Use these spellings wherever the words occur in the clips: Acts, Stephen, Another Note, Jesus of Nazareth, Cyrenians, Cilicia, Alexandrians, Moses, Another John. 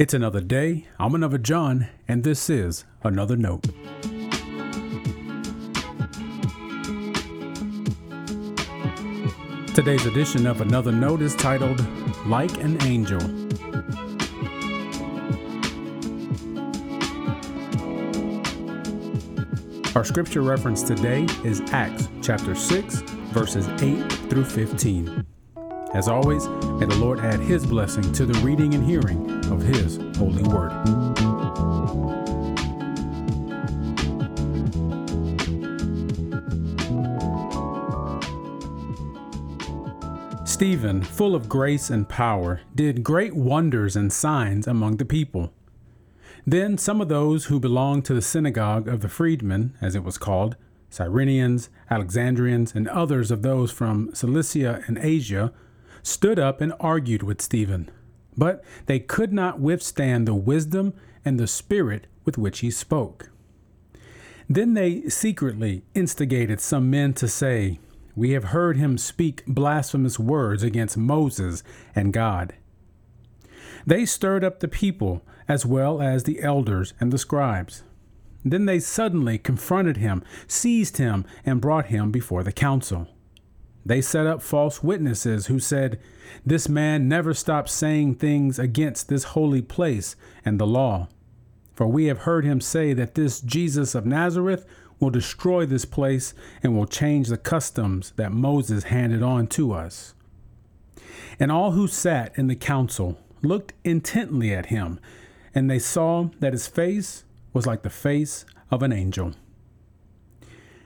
It's another day. I'm Another John, and this is Another Note. Today's edition of Another Note is titled, Like an Angel. Our scripture reference today is Acts chapter 6, verses 8 through 15. As always, may the Lord add His blessing to the reading and hearing of His holy word. Stephen, full of grace and power, did great wonders and signs among the people. Then some of those who belonged to the synagogue of the freedmen, as it was called, Cyrenians, Alexandrians, and others of those from Cilicia and Asia, stood up and argued with Stephen, but they could not withstand the wisdom and the spirit with which he spoke. Then they secretly instigated some men to say, "We have heard him speak blasphemous words against Moses and God." They stirred up the people as well as the elders and the scribes. Then they suddenly confronted him, seized him, and brought him before the council. They set up false witnesses who said, "This man never stops saying things against this holy place and the law. For we have heard him say that this Jesus of Nazareth will destroy this place and will change the customs that Moses handed on to us." And all who sat in the council looked intently at him, and they saw that his face was like the face of an angel.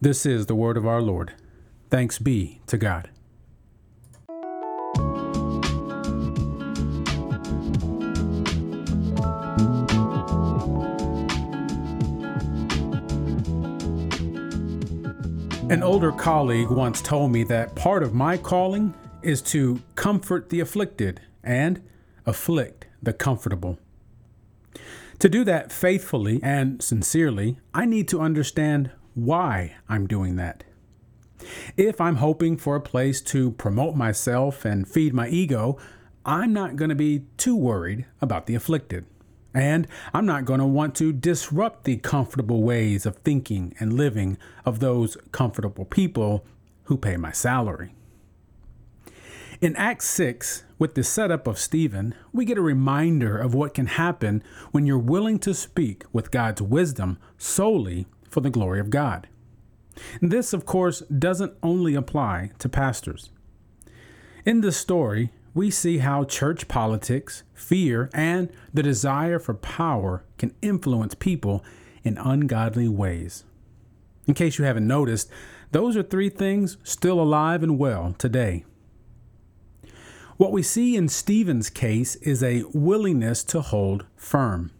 This is the word of our Lord. Thanks be to God. An older colleague once told me that part of my calling is to comfort the afflicted and afflict the comfortable. To do that faithfully and sincerely, I need to understand why I'm doing that. If I'm hoping for a place to promote myself and feed my ego, I'm not going to be too worried about the afflicted. And I'm not going to want to disrupt the comfortable ways of thinking and living of those comfortable people who pay my salary. In Acts 6, with the setup of Stephen, we get a reminder of what can happen when you're willing to speak with God's wisdom solely for the glory of God. This, of course, doesn't only apply to pastors. In this story, we see how church politics, fear, and the desire for power can influence people in ungodly ways. In case you haven't noticed, those are three things still alive and well today. What we see in Stephen's case is a willingness to hold firm.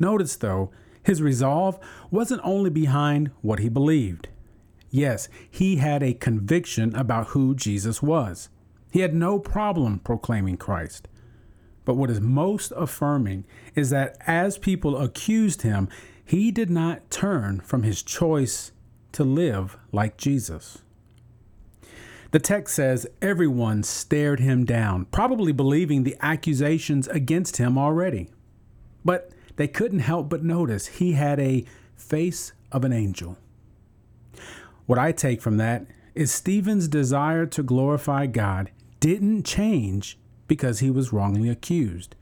Notice, though, his resolve wasn't only behind what he believed. Yes, he had a conviction about who Jesus was. He had no problem proclaiming Christ. But what is most affirming is that as people accused him, he did not turn from his choice to live like Jesus. The text says everyone stared him down, probably believing the accusations against him already. But they couldn't help but notice he had a face of an angel. What I take from that is Stephen's desire to glorify God didn't change because he was wrongly accused.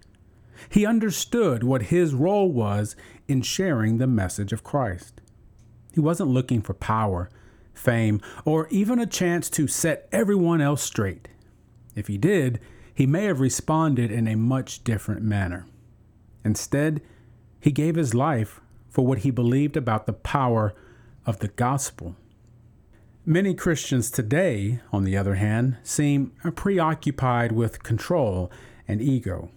He understood what his role was in sharing the message of Christ. He wasn't looking for power, fame, or even a chance to set everyone else straight. If he did, he may have responded in a much different manner. Instead, he gave his life for what he believed about the power of the gospel. Many Christians today, on the other hand, seem preoccupied with control and ego.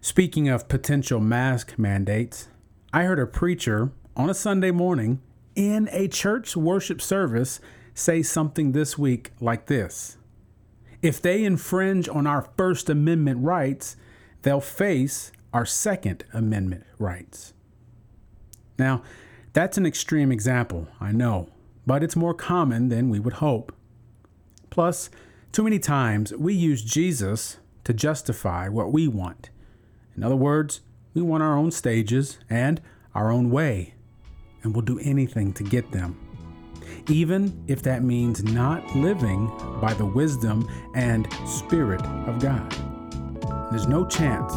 Speaking of potential mask mandates, I heard a preacher on a Sunday morning in a church worship service say something this week like this: "If they infringe on our First Amendment rights, they'll face our Second Amendment rights." Now, that's an extreme example, I know, but it's more common than we would hope. Plus, too many times we use Jesus to justify what we want, In other words, we want our own stages and our own way, and we'll do anything to get them, even if that means not living by the wisdom and Spirit of God. There's no chance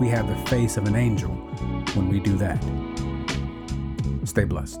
we have the face of an angel when we do that. Stay blessed.